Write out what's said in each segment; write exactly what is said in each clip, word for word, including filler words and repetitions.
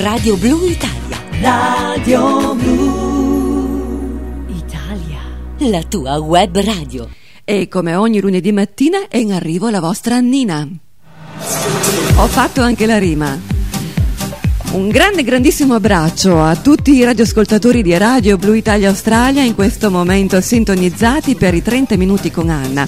Radio Blu Italia. Radio Blu Italia, la tua web radio. E come ogni lunedì mattina è in arrivo la vostra Annina. Ho fatto anche la rima. Un grande, grandissimo abbraccio a tutti i radioascoltatori di Radio Blu Italia Australia, in questo momento sintonizzati per i trenta minuti con Anna.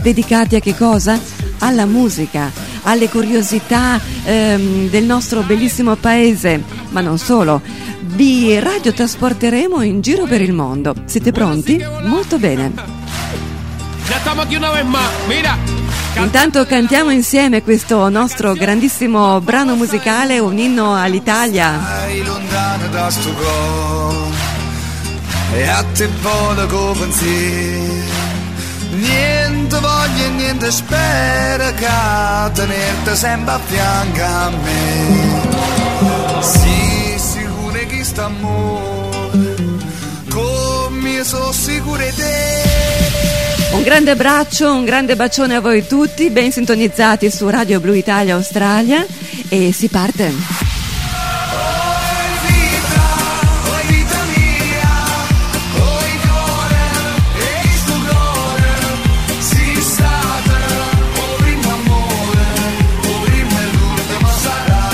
Dedicati a che cosa? Alla musica, alle curiosità ehm, del nostro bellissimo paese, ma non solo. Vi radiotrasporteremo in giro per il mondo. Siete pronti? Molto bene. Intanto cantiamo insieme questo nostro grandissimo brano musicale, un inno all'Italia. Lontano da Stockholm e a te poco pensieri. Niente voglia e niente spera che tenerti sempre a fianco a me. Sì, sicuro che sta amore, come sono sicuro di te. Un grande abbraccio, un grande bacione a voi tutti, ben sintonizzati su Radio Blu Italia Australia, e si parte.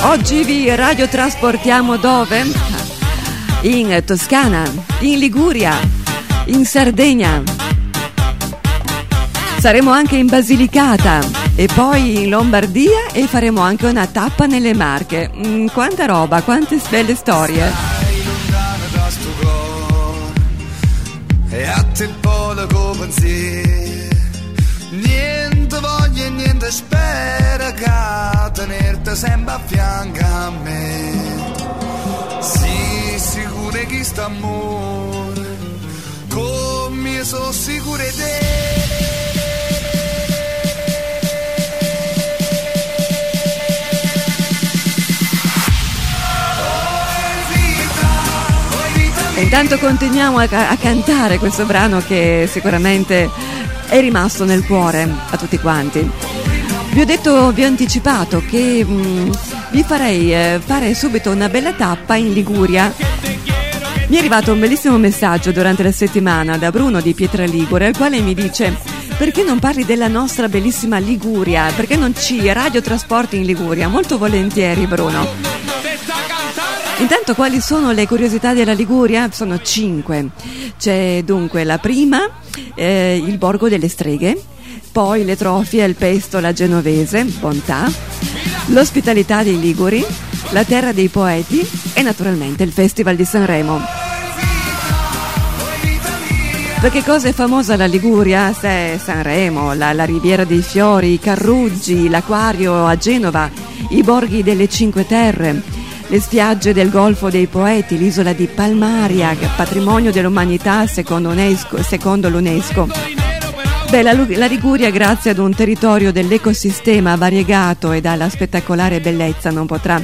Oggi vi radiotrasportiamo dove? In Toscana, in Liguria, in Sardegna. Saremo anche in Basilicata e poi in Lombardia, e faremo anche una tappa nelle Marche. Mm, quanta roba, quante belle storie. Stai lontano da sto cuore e a te poco pensieri. Niente voglia e niente spera che tenerti sempre a fianco a me. Sì, sicuro che sta amore, come sono sicuro di te. E intanto continuiamo a, a cantare questo brano che sicuramente è rimasto nel cuore a tutti quanti. Vi ho detto, vi ho anticipato che mh, vi farei eh, fare subito una bella tappa in Liguria. Mi è arrivato un bellissimo messaggio durante la settimana da Bruno di Pietraligure, il quale mi dice: perché non parli della nostra bellissima Liguria? Perché non ci radiotrasporti in Liguria? Molto volentieri, Bruno. Intanto, quali sono le curiosità della Liguria? Sono cinque. C'è dunque la prima, eh, il borgo delle streghe, poi le trofie, il pesto, la genovese, bontà, l'ospitalità dei liguri, la terra dei poeti e naturalmente il Festival di Sanremo. Per che cosa è famosa la Liguria? Se Sanremo, la, la Riviera dei Fiori, i Carruggi, l'Acquario a Genova, i borghi delle Cinque Terre, le spiagge del Golfo dei Poeti, l'isola di Palmaria, patrimonio dell'umanità secondo, UNESCO, secondo l'UNESCO. Beh, la, la Liguria, grazie ad un territorio dell'ecosistema variegato e dalla spettacolare bellezza, non potrà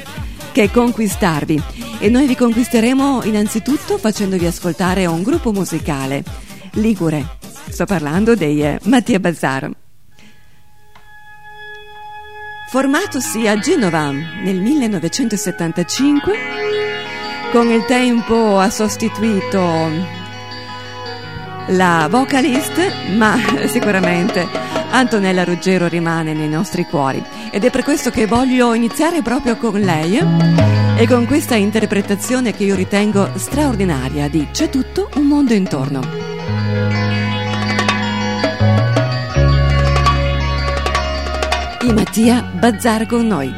che conquistarvi. E noi vi conquisteremo innanzitutto facendovi ascoltare un gruppo musicale ligure. Sto parlando dei eh, Matia Bazar. Formatosi a Genova nel millenovecentosettantacinque, con il tempo ha sostituito la vocalist, ma sicuramente Antonella Ruggero rimane nei nostri cuori, ed è per questo che voglio iniziare proprio con lei e con questa interpretazione che io ritengo straordinaria di C'è tutto un mondo intorno. Matia Bazar con noi.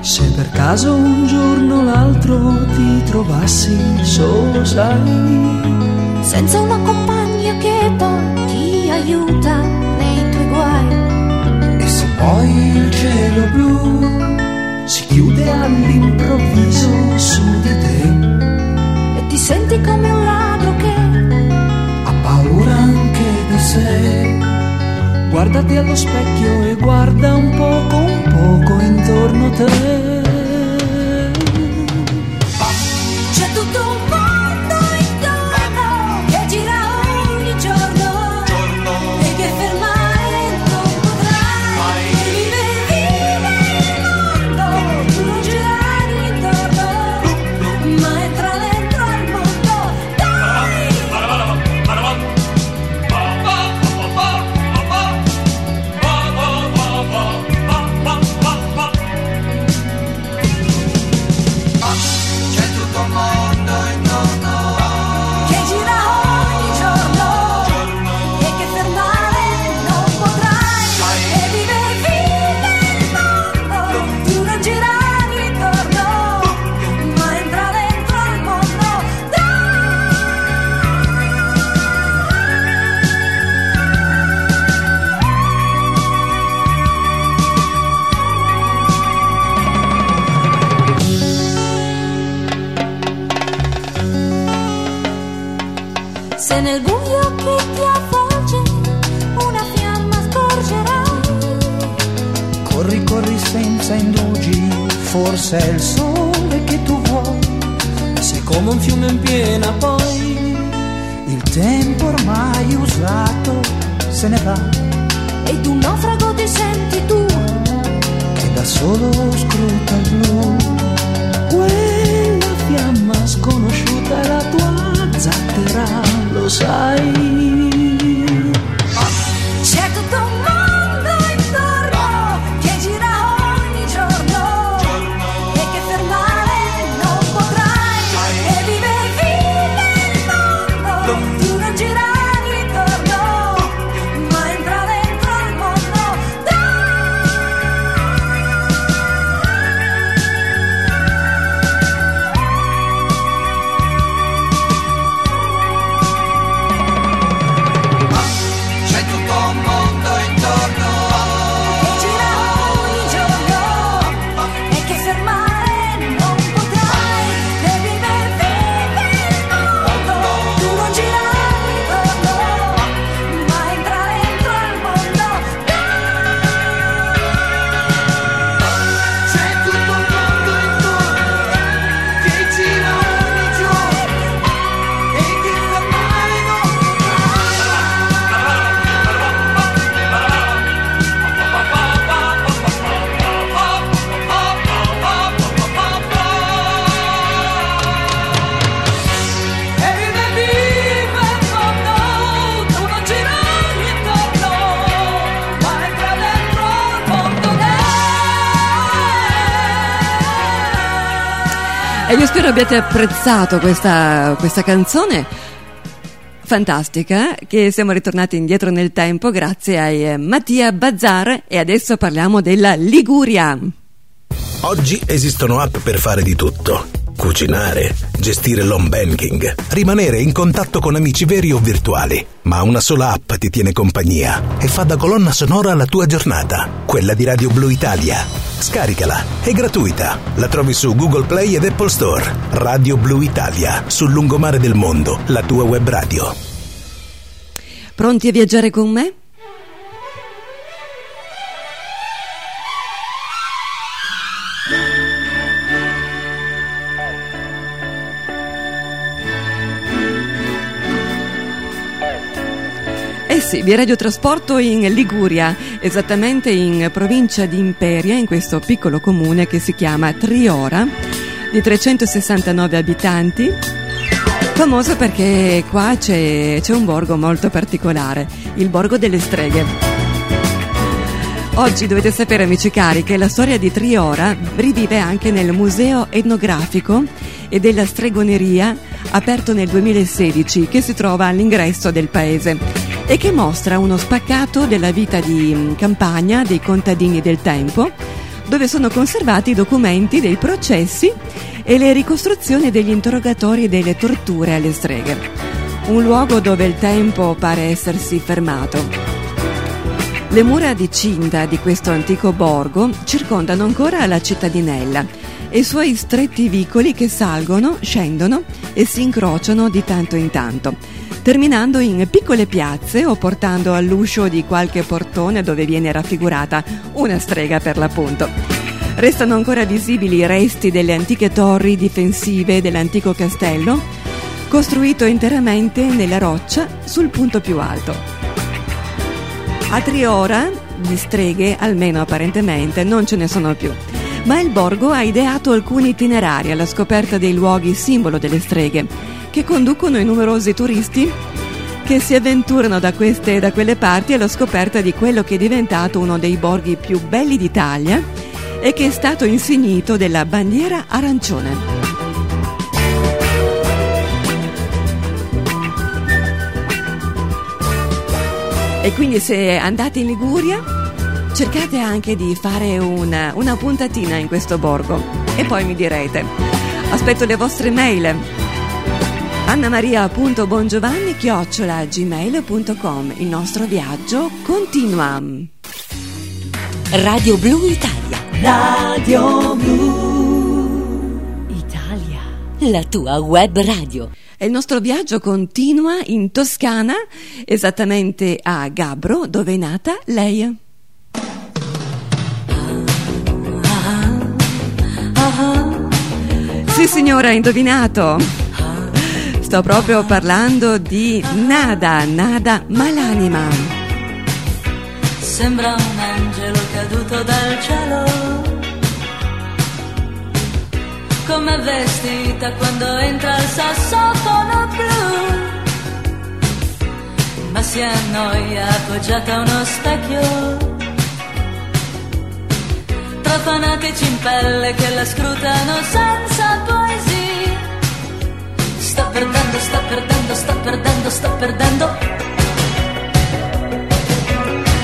Se per caso un giorno o l'altro ti trovassi solo, sai, senza una compagna che poi ti aiuta nei tuoi guai, e se poi il cielo blu si chiude all'improvviso su di te e ti senti come un ladro che ha paura anche di sé, guardati allo specchio e guarda un poco, un poco intorno a te. C'è tutto un mondo intorno che gira ogni giorno, giorno, e che fermare non potrai. Vive, vive Corri, corri senza indugi, forse è il sole che tu vuoi, sei come un fiume in piena poi. Il tempo ormai usato se ne va, ed un naufrago ti senti tu, che da solo scruta il blu. Quella fiamma sconosciuta è la tua zattera, lo sai. E io spero abbiate apprezzato questa, questa canzone fantastica, che siamo ritornati indietro nel tempo grazie ai Matia Bazar, e adesso parliamo della Liguria. Oggi esistono app per fare di tutto: cucinare, gestire l'home banking, rimanere in contatto con amici veri o virtuali, ma una sola app ti tiene compagnia e fa da colonna sonora alla tua giornata, quella di Radio Blu Italia. Scaricala, è gratuita, la trovi su Google Play ed Apple Store. Radio Blu Italia, sul lungomare del mondo, la tua web radio. Pronti a viaggiare con me? Eh sì, vi radiotrasporto in Liguria, esattamente in provincia di Imperia, in questo piccolo comune che si chiama Triora, di trecentosessantanove abitanti, famoso perché qua c'è, c'è un borgo molto particolare, il Borgo delle Streghe. Oggi dovete sapere, amici cari, che la storia di Triora rivive anche nel museo etnografico e della stregoneria, aperto nel duemilasedici, che si trova all'ingresso del paese, e che mostra uno spaccato della vita di campagna dei contadini del tempo, dove sono conservati i documenti dei processi e le ricostruzioni degli interrogatori e delle torture alle streghe. Un luogo dove il tempo pare essersi fermato. Le mura di cinta di questo antico borgo circondano ancora la cittadinella e i suoi stretti vicoli che salgono, scendono e si incrociano di tanto in tanto, terminando in piccole piazze o portando all'uscio di qualche portone dove viene raffigurata una strega per l'appunto. Restano ancora visibili i resti delle antiche torri difensive dell'antico castello, costruito interamente nella roccia sul punto più alto. A Triora di streghe, almeno apparentemente, non ce ne sono più, ma il borgo ha ideato alcuni itinerari alla scoperta dei luoghi simbolo delle streghe, che conducono i numerosi turisti che si avventurano da queste e da quelle parti alla scoperta di quello che è diventato uno dei borghi più belli d'Italia e che è stato insignito della bandiera arancione. E quindi se andate in Liguria cercate anche di fare una, una puntatina in questo borgo e poi mi direte. Aspetto le vostre mail. annamaria punto bongiovanni chiocciola gmail punto com. Il nostro viaggio continua. Radio Blu Italia. Radio Blu Italia, la tua web radio. E il nostro viaggio continua in Toscana, esattamente a Gabbro, dove è nata lei. Sì signora, hai indovinato. Sto proprio parlando di Nada, Nada Malanima. Sembra un angelo caduto dal cielo, come vestita quando entra il sassofono blu, ma si annoia appoggiata a uno specchio, tra fanatici in pelle che la scrutano senza poesie. Sta perdendo, sta perdendo, sta perdendo, sta perdendo.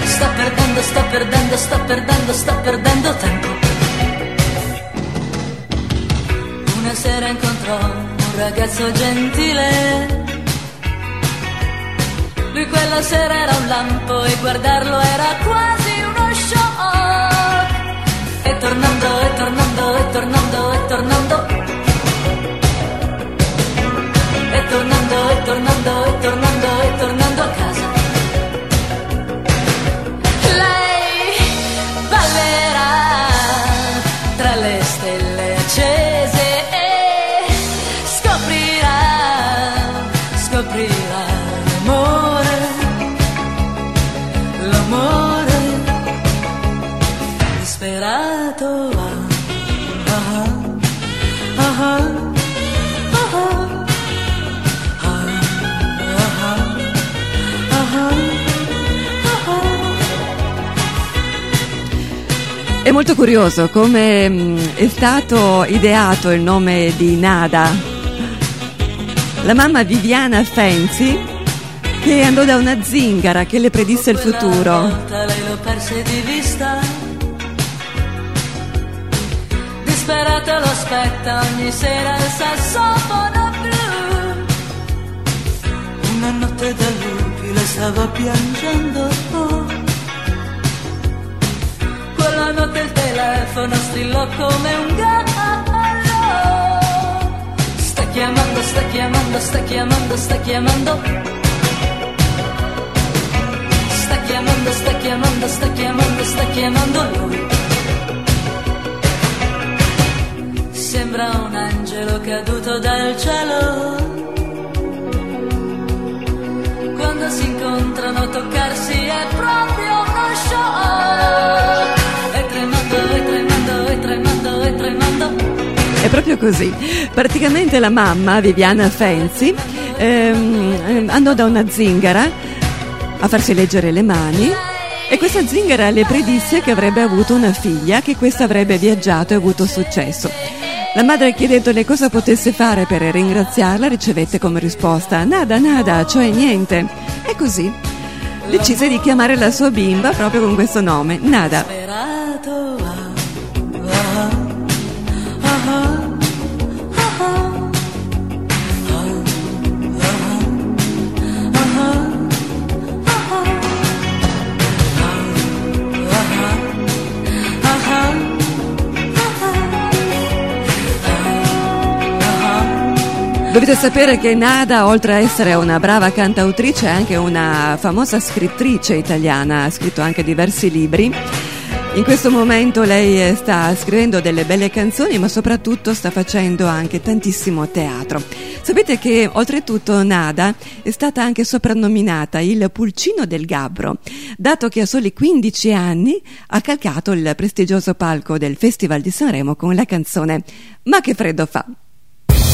Sta perdendo, sta perdendo, sta perdendo, sta perdendo tempo. Una sera incontrò un ragazzo gentile, lui quella sera era un lampo e guardarlo era quasi uno show. E tornando, e tornando, e tornando, e tornando. E tornando, e tornando, e tornando, e tornando a casa. Lei ballerà tra le stelle accese e scoprirà, scoprirà l'amore, l'amore disperato. È molto curioso come è stato ideato il nome di Nada. La mamma Viviana Fenzi, che andò da una zingara che le predisse il futuro. Volta lei lo perse di vista, disperata lo aspetta ogni sera il sassofono blu. Una notte da lupi la stava piangendo, quella notte il telefono strillò come un gallo. Sta chiamando, sta chiamando, sta chiamando, sta chiamando. Sta chiamando, sta chiamando, sta chiamando, sta chiamando lui. Sembra un angelo caduto dal cielo, quando si incontrano toccarsi è proprio uno show. È proprio così. Praticamente la mamma, Viviana Fenzi, ehm, andò da una zingara a farsi leggere le mani e questa zingara le predisse che avrebbe avuto una figlia, che questa avrebbe viaggiato e avuto successo. La madre, chiedendole cosa potesse fare per ringraziarla, ricevette come risposta nada, nada, cioè niente. E così decise di chiamare la sua bimba proprio con questo nome, Nada. Dovete sapere che Nada, oltre a essere una brava cantautrice, è anche una famosa scrittrice italiana, ha scritto anche diversi libri. In questo momento lei sta scrivendo delle belle canzoni, ma soprattutto sta facendo anche tantissimo teatro. Sapete che oltretutto Nada è stata anche soprannominata il Pulcino del Gabbro, dato che a soli quindici anni ha calcato il prestigioso palco del Festival di Sanremo con la canzone Ma che freddo fa.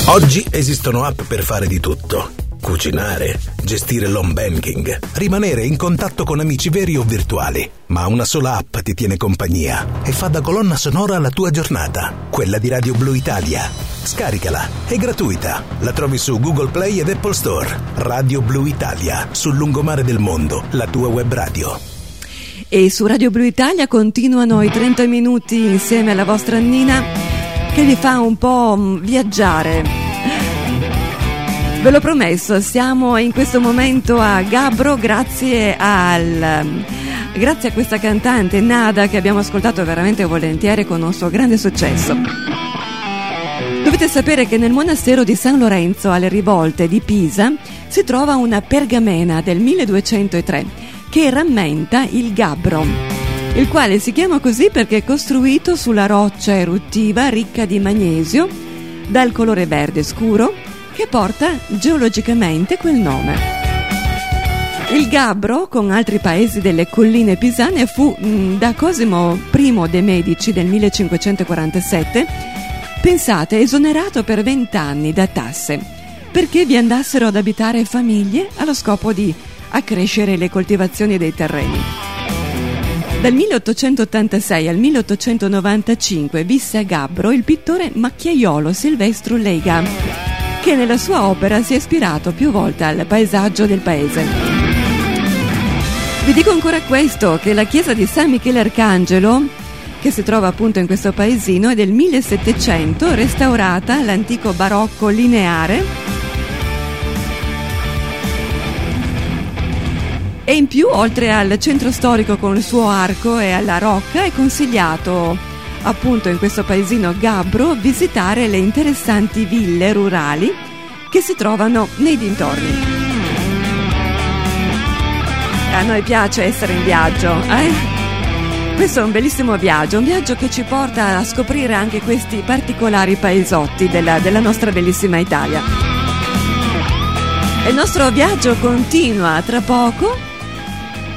Oggi esistono app per fare di tutto: cucinare, gestire l'home banking, rimanere in contatto con amici veri o virtuali. Ma una sola app ti tiene compagnia e fa da colonna sonora alla tua giornata, quella di Radio Blu Italia. Scaricala, è gratuita, la trovi su Google Play ed Apple Store. Radio Blu Italia, sul lungomare del mondo, la tua web radio. E su Radio Blu Italia continuano i trenta minuti insieme alla vostra Annina, che vi fa un po' viaggiare. Ve l'ho promesso, siamo in questo momento a Gabbro grazie al grazie a questa cantante Nada, che abbiamo ascoltato veramente volentieri con un suo grande successo. Dovete sapere che nel monastero di San Lorenzo alle rivolte di Pisa si trova una pergamena del milleduecentotre che rammenta il Gabbro, il quale si chiama così perché è costruito sulla roccia eruttiva ricca di magnesio dal colore verde scuro che porta geologicamente quel nome. Il Gabbro, con altri paesi delle colline pisane, fu mh, da Cosimo I de' Medici del millecinquecentoquarantasette, pensate, esonerato per vent'anni da tasse, perché vi andassero ad abitare famiglie allo scopo di accrescere le coltivazioni dei terreni. Dal milleottocentottantasei al milleottocentonovantacinque visse a Gabbro il pittore macchiaiolo Silvestro Lega, che nella sua opera si è ispirato più volte al paesaggio del paese. Vi dico ancora questo, che la chiesa di San Michele Arcangelo, che si trova appunto in questo paesino, è del millesettecento, restaurata all'antico barocco lineare, e in più, oltre al centro storico con il suo arco e alla rocca, è consigliato appunto in questo paesino Gabbro visitare le interessanti ville rurali che si trovano nei dintorni. A noi piace essere in viaggio, eh? Questo è un bellissimo viaggio, un viaggio che ci porta a scoprire anche questi particolari paesotti della, della nostra bellissima Italia. E il nostro viaggio continua tra poco.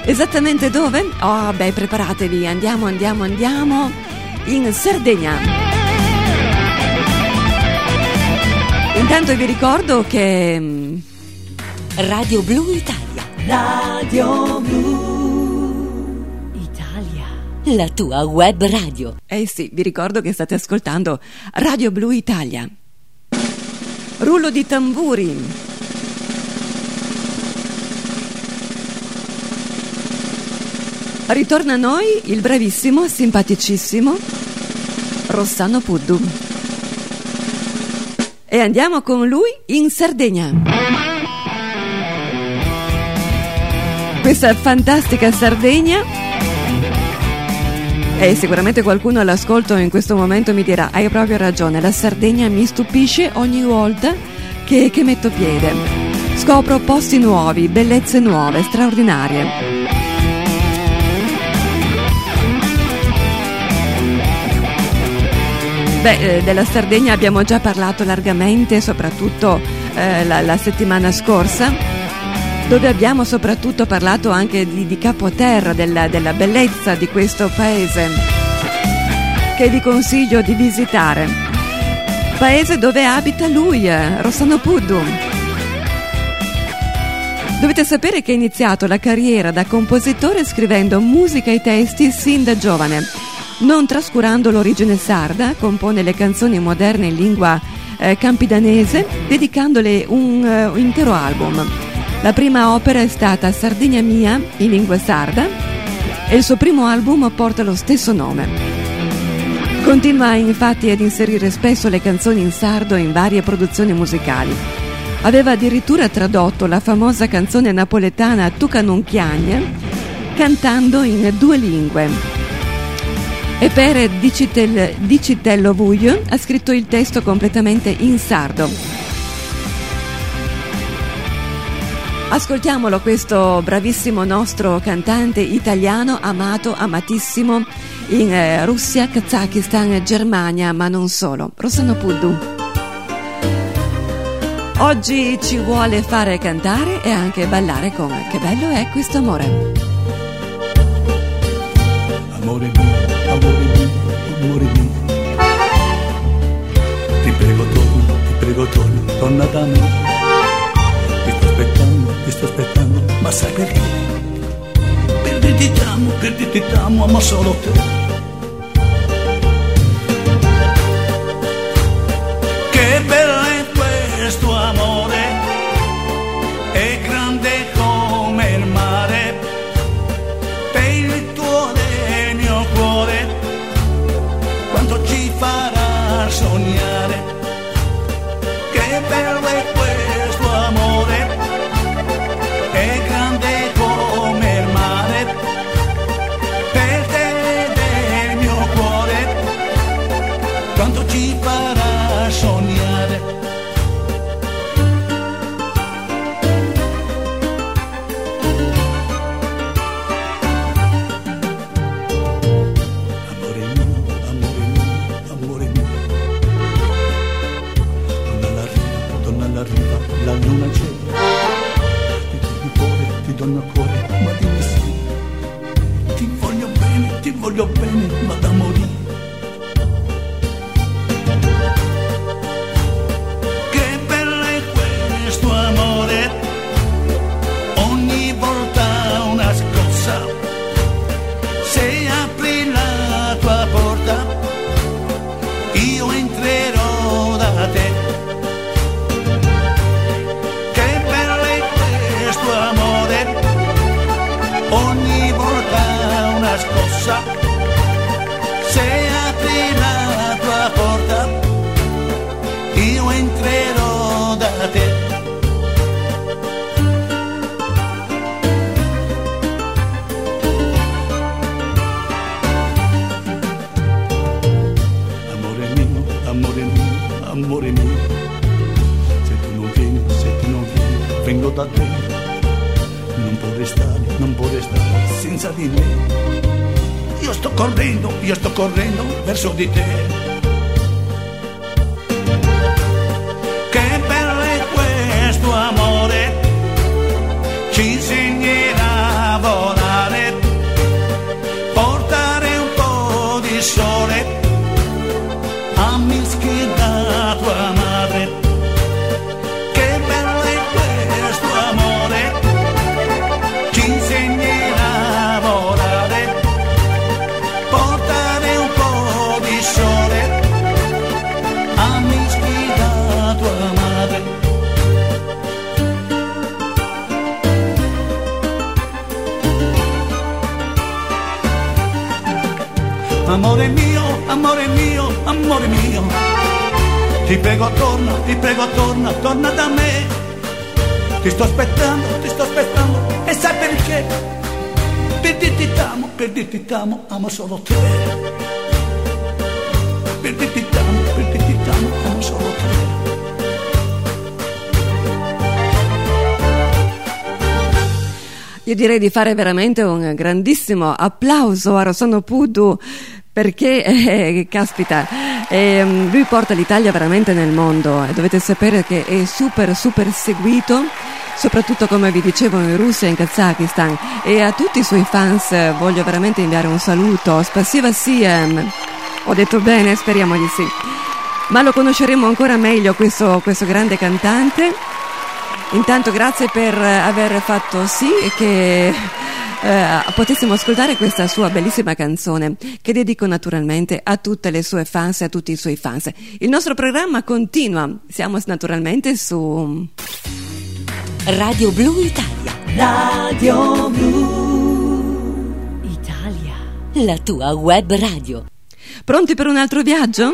Esattamente dove? Oh, beh, preparatevi, andiamo, andiamo, andiamo in Sardegna. Intanto vi ricordo che Radio Blu Italia. Radio Blu Italia, la tua web radio. Eh sì, vi ricordo che state ascoltando Radio Blu Italia. Rullo di tamburi. Ritorna a noi il bravissimo, simpaticissimo Rossano Puddu. E andiamo con lui in Sardegna. Questa fantastica Sardegna, e sicuramente qualcuno all'ascolto in questo momento mi dirà: hai proprio ragione, la Sardegna mi stupisce ogni volta che, che metto piede, scopro posti nuovi, bellezze nuove, straordinarie. Beh, della Sardegna abbiamo già parlato largamente, soprattutto eh, la, la settimana scorsa, dove abbiamo soprattutto parlato anche di, di Capoterra, della, della bellezza di questo paese, che vi consiglio di visitare. Paese dove abita lui, Rossano Puddu. Dovete sapere che ha iniziato la carriera da compositore scrivendo musica e testi sin da giovane. Non trascurando l'origine sarda, compone le canzoni moderne in lingua eh, campidanese, dedicandole un, eh, un intero album. La prima opera è stata Sardegna Mia, in lingua sarda, e il suo primo album porta lo stesso nome. Continua infatti ad inserire spesso le canzoni in sardo in varie produzioni musicali. Aveva addirittura tradotto la famosa canzone napoletana Tuca non chiagna, cantando in due lingue. E per Dicitel, Dicitello Vuglio ha scritto il testo completamente in sardo. Ascoltiamolo questo bravissimo nostro cantante italiano, amato, amatissimo in eh, Russia, Kazakistan, Germania, ma non solo. Rossano Puddu. Oggi ci vuole fare cantare e anche ballare con Che bello è questo amore. Amore mio, amore mio, amore mio. Ti prego torna, ti prego torna, torna da me. Ti sto aspettando, ma sai perché? Per dirti t'amo, per dirti t'amo, amo solo te. Che bello è questo amore, è grande come il mare. Per il tuo del mio cuore, quanto ci farà sognare. Che bello è questo amore, è grande come il mare, per te del mio cuore, quanto ci farà sognare. Amore mio, amore mio, amore mio, Se aprirà la tua porta, io entrerò da te. Amore mio, amore mio, amore mio, se tu non vieni, se tu non vieni, vengo da te. Non può restare, non può restare senza di me. Io sto correndo, io sto correndo verso di te. Che bello è questo amore, ci insegnerà a volare, portare un po' di sole a mischi da tua madre. Che bello è questo amore, ci insegnerà. Amore mio, amore mio, amore mio, ti prego torna, ti prego torna, torna da me. Ti sto aspettando, ti sto aspettando, e sai perché? Per dirti t'amo, per dirti t'amo, amo solo te. Per dirti t'amo, per dirti t'amo, amo solo te. Io direi di fare veramente un grandissimo applauso a Rossano Puddu, perché, eh, caspita, eh, lui porta l'Italia veramente nel mondo, e dovete sapere che è super super seguito, soprattutto come vi dicevo in Russia e in Kazakistan. E a tutti i suoi fans voglio veramente inviare un saluto. Spasiva siem, ho detto bene, speriamo di sì, ma lo conosceremo ancora meglio questo, questo grande cantante. Intanto grazie per aver fatto sì che eh, potessimo ascoltare questa sua bellissima canzone, che dedico naturalmente a tutte le sue fans e a tutti i suoi fans. Il nostro programma continua, siamo naturalmente su Radio Blu Italia. Radio Blu Italia, la tua web radio. Pronti per un altro viaggio?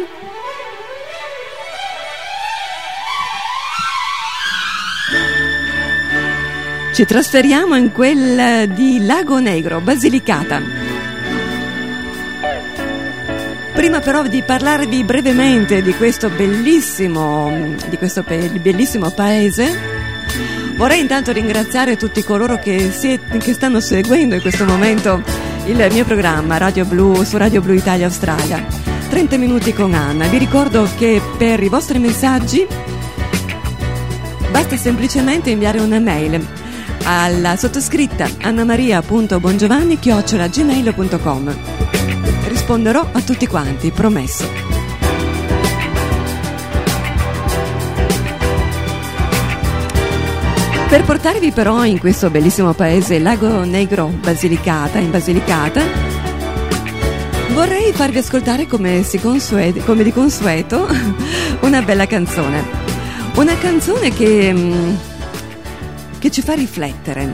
Ci trasferiamo in quel di Lagonegro, Basilicata. Prima però di parlarvi brevemente di questo bellissimo, di questo bellissimo paese, vorrei intanto ringraziare tutti coloro che, siete, che stanno seguendo in questo momento il mio programma Radio Blu su Radio Blu Italia Australia. trenta minuti con Anna. Vi ricordo che per i vostri messaggi basta semplicemente inviare una mail alla sottoscritta annamaria punto bongiovanni chiocciola gmail punto com. Risponderò a tutti quanti, promesso. Per portarvi però in questo bellissimo paese Lagonegro, Basilicata, in Basilicata, vorrei farvi ascoltare, come si consueto, come di consueto, una bella canzone. Una canzone che... che ci fa riflettere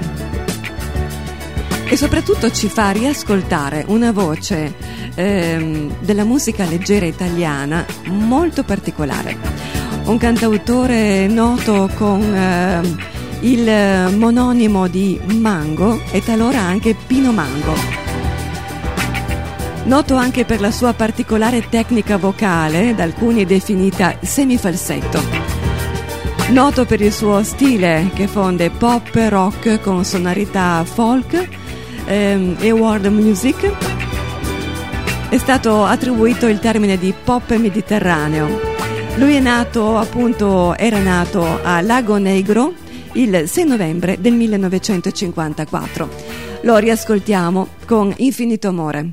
e soprattutto ci fa riascoltare una voce ehm, della musica leggera italiana molto particolare. Un cantautore noto con ehm, il mononimo di Mango e talora anche Pino Mango, noto anche per la sua particolare tecnica vocale, da alcuni definita semifalsetto. Noto per il suo stile che fonde pop e rock con sonorità folk ehm, e world music, è stato attribuito il termine di pop mediterraneo. Lui è nato, appunto, era nato a Lagonegro il sei novembre del millenovecentocinquantaquattro. Lo riascoltiamo con infinito amore.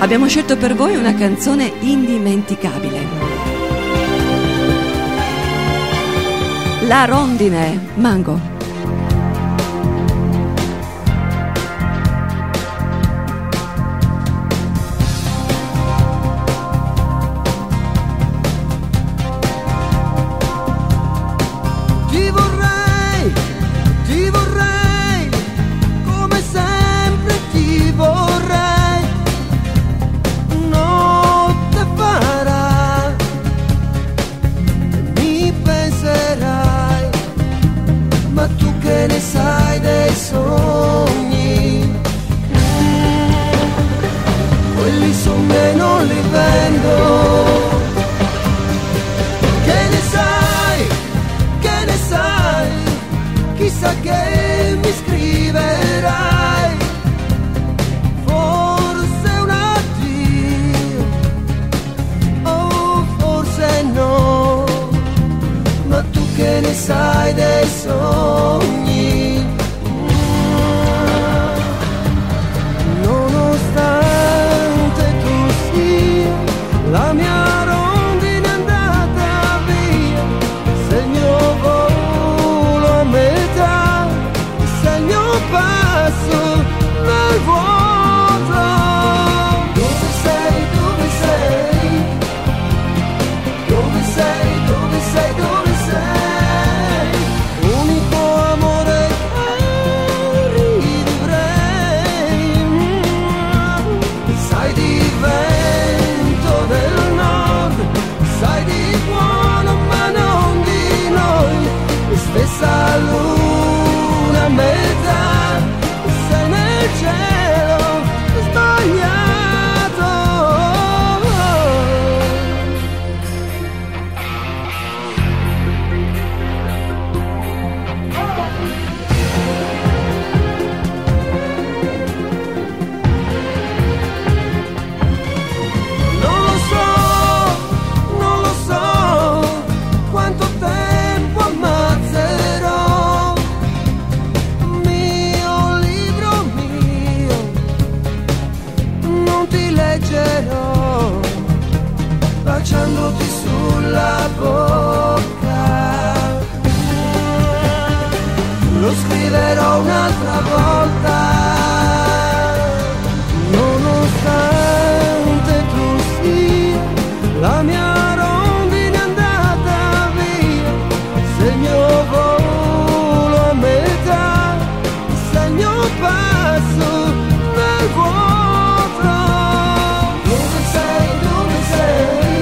Abbiamo scelto per voi una canzone indimenticabile. La rondine, Mango. chissà che mi scriverai, forse un addio o forse no, ma tu che ne sai dei sogni? Nonostante tu sia la mia un'altra volta. Nonostante tu sia la mia rondine andata via, se il mio volo a metà, se il mio passo nel vuoto. Dove sei, dove sei?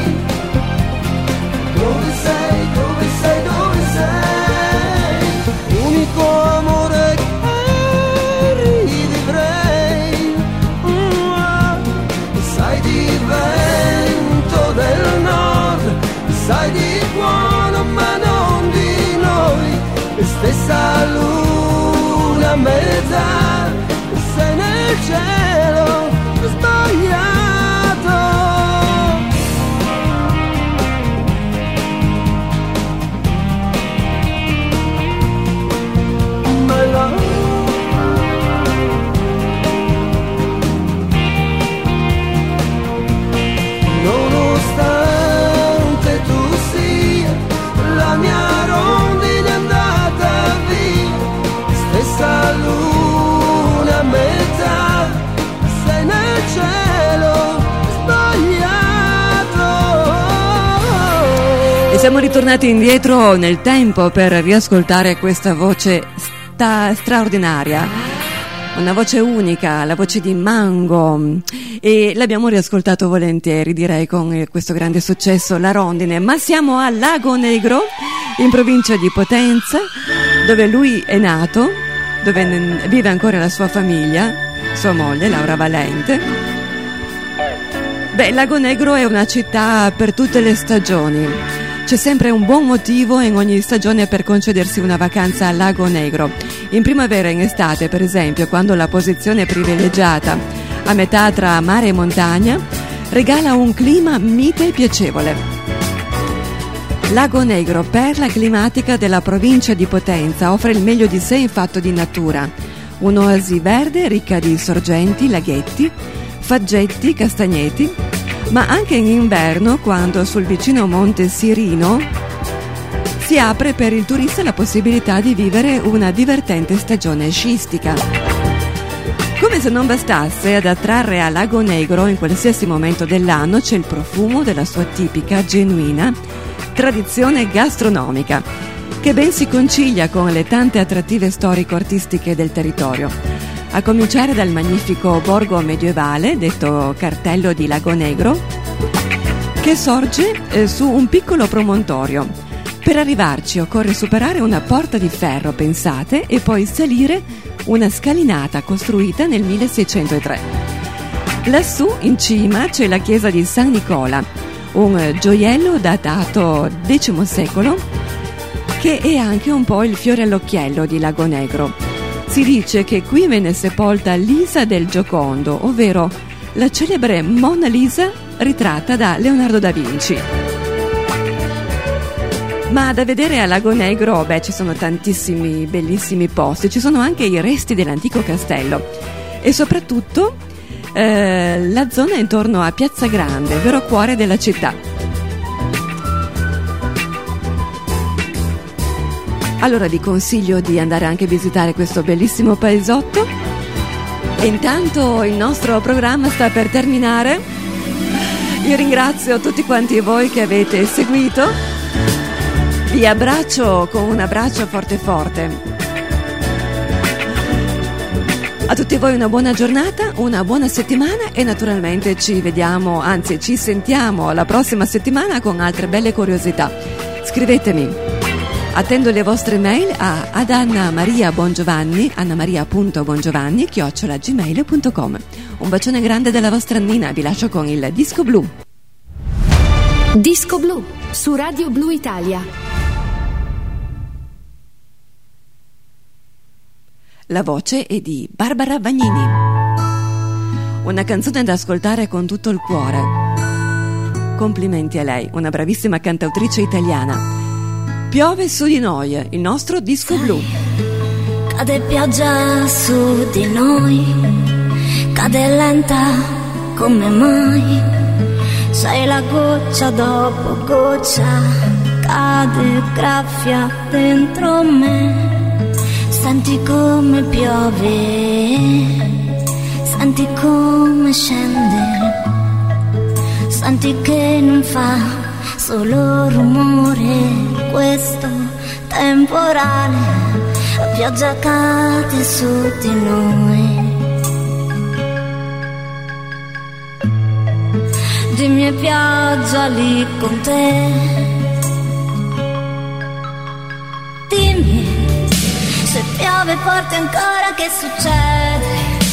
Dove sei, dove sei, dove sei? Unico amore sai di buono ma non di noi, e stessa luna a metà, sei nel cielo sbagliato. Ma la luna a metà, sei nel cielo sbagliato. E siamo ritornati indietro nel tempo per riascoltare questa voce sta- straordinaria. Una voce unica, la voce di Mango, e l'abbiamo riascoltato volentieri, direi, con questo grande successo, La Rondine. Ma siamo a Lagonegro, in provincia di Potenza, dove lui è nato, dove vive ancora la sua famiglia, sua moglie Laura Valente. Beh, Lagonegro è una città per tutte le stagioni. C'è sempre un buon motivo in ogni stagione per concedersi una vacanza a Lagonegro. In primavera e in estate, per esempio, quando la posizione è privilegiata, a metà tra mare e montagna, regala un clima mite e piacevole. Lagonegro, perla climatica della provincia di Potenza, offre il meglio di sé in fatto di natura. Un'oasi verde ricca di sorgenti, laghetti, faggetti, castagneti, ma anche in inverno, quando sul vicino Monte Sirino si apre per il turista la possibilità di vivere una divertente stagione sciistica. Come se non bastasse, ad attrarre a Lagonegro in qualsiasi momento dell'anno c'è il profumo della sua tipica, genuina tradizione gastronomica, che ben si concilia con le tante attrattive storico-artistiche del territorio, a cominciare dal magnifico borgo medievale, detto Cartello di Lagonegro, che sorge eh, su un piccolo promontorio. Per arrivarci occorre superare una porta di ferro, pensate, e poi salire una scalinata costruita nel mille seicentotre. Lassù, in cima, c'è la chiesa di San Nicola, un gioiello datato decimo secolo che è anche un po' il fiore all'occhiello di Lagonegro. Si dice che qui venne sepolta Lisa del Giocondo, ovvero la celebre Mona Lisa ritratta da Leonardo da Vinci. Ma da vedere a Lagonegro, beh, ci sono tantissimi bellissimi posti, ci sono anche i resti dell'antico castello e soprattutto eh, la zona intorno a Piazza Grande, vero cuore della città. Allora vi consiglio di andare anche a visitare questo bellissimo paesotto. E intanto il nostro programma sta per terminare. Io ringrazio tutti quanti voi che avete seguito. Vi abbraccio con un abbraccio forte forte. A tutti voi una buona giornata, una buona settimana e naturalmente ci vediamo, anzi ci sentiamo la prossima settimana con altre belle curiosità. Scrivetemi. Attendo le vostre mail a, ad Anna Maria Bongiovanni, annamaria.bongiovanni, chiocciola gmail.com. Un bacione grande dalla vostra Annina, vi lascio con il Disco Blu. Disco Blu su Radio Blu Italia. La voce è di Barbara Vagnini. Una canzone da ascoltare con tutto il cuore. Complimenti a lei, una bravissima cantautrice italiana. Piove su di noi, il nostro disco blu. Cade pioggia su di noi, cade lenta come mai. Sai, la goccia dopo goccia cade, graffia dentro me. Senti come piove, senti come scende, senti che non fa solo rumore questo temporale. La pioggia cade su di noi. Dimmi, è pioggia lì con te? Dimmi se piove forte ancora, che succede?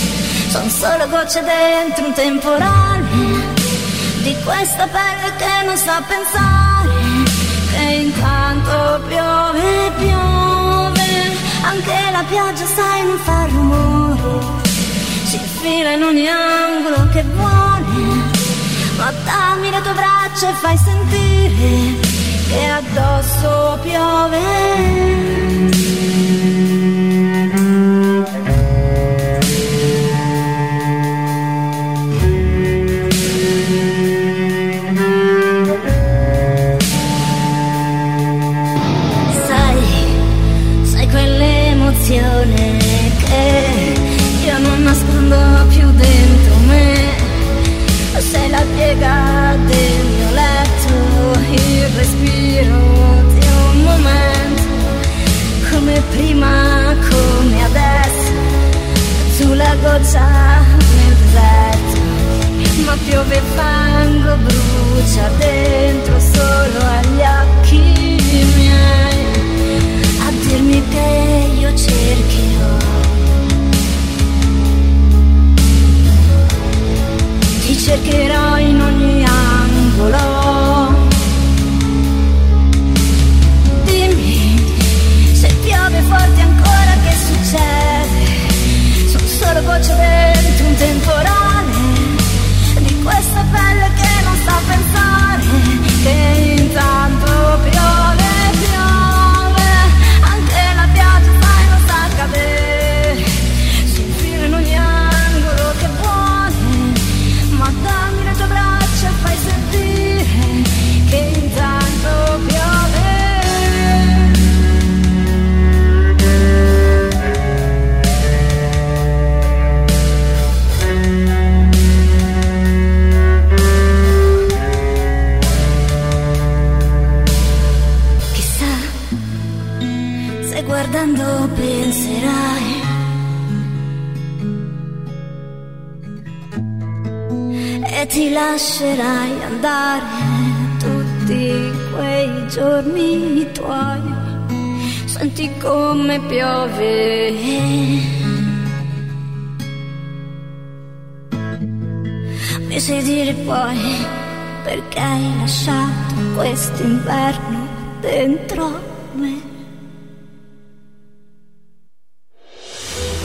Sono solo gocce dentro un temporale di questa pelle che non sa pensare, che intanto piove, piove, anche la pioggia sai non fa rumore, si infila in ogni angolo che vuole, ma dammi le tue braccia e fai sentire che addosso piove. Che io non nascondo più dentro me, sei la piega del mio letto, il respiro di un momento, come prima, come adesso, tu la goccia nel deserto, ma piove fango, brucia dentro solo agli occhi miei, a dirmi che io cercherò ti cercherò in ogni angolo. Dimmi se piove forte ancora, che succede? Sono solo gocce dentro un temporale di questa pelle che non sa pensare, che intanto piove, piove, anche la pioggia mai non sa cadere, si infila in ogni angolo che vuole, ma dammi le tue braccia e fai sentire che intanto piove. Chissà se guardando penserai e ti lascerai andare tutti quei giorni tuoi. Senti come piove, mi sai dire poi perché hai lasciato quest'inverno dentro me?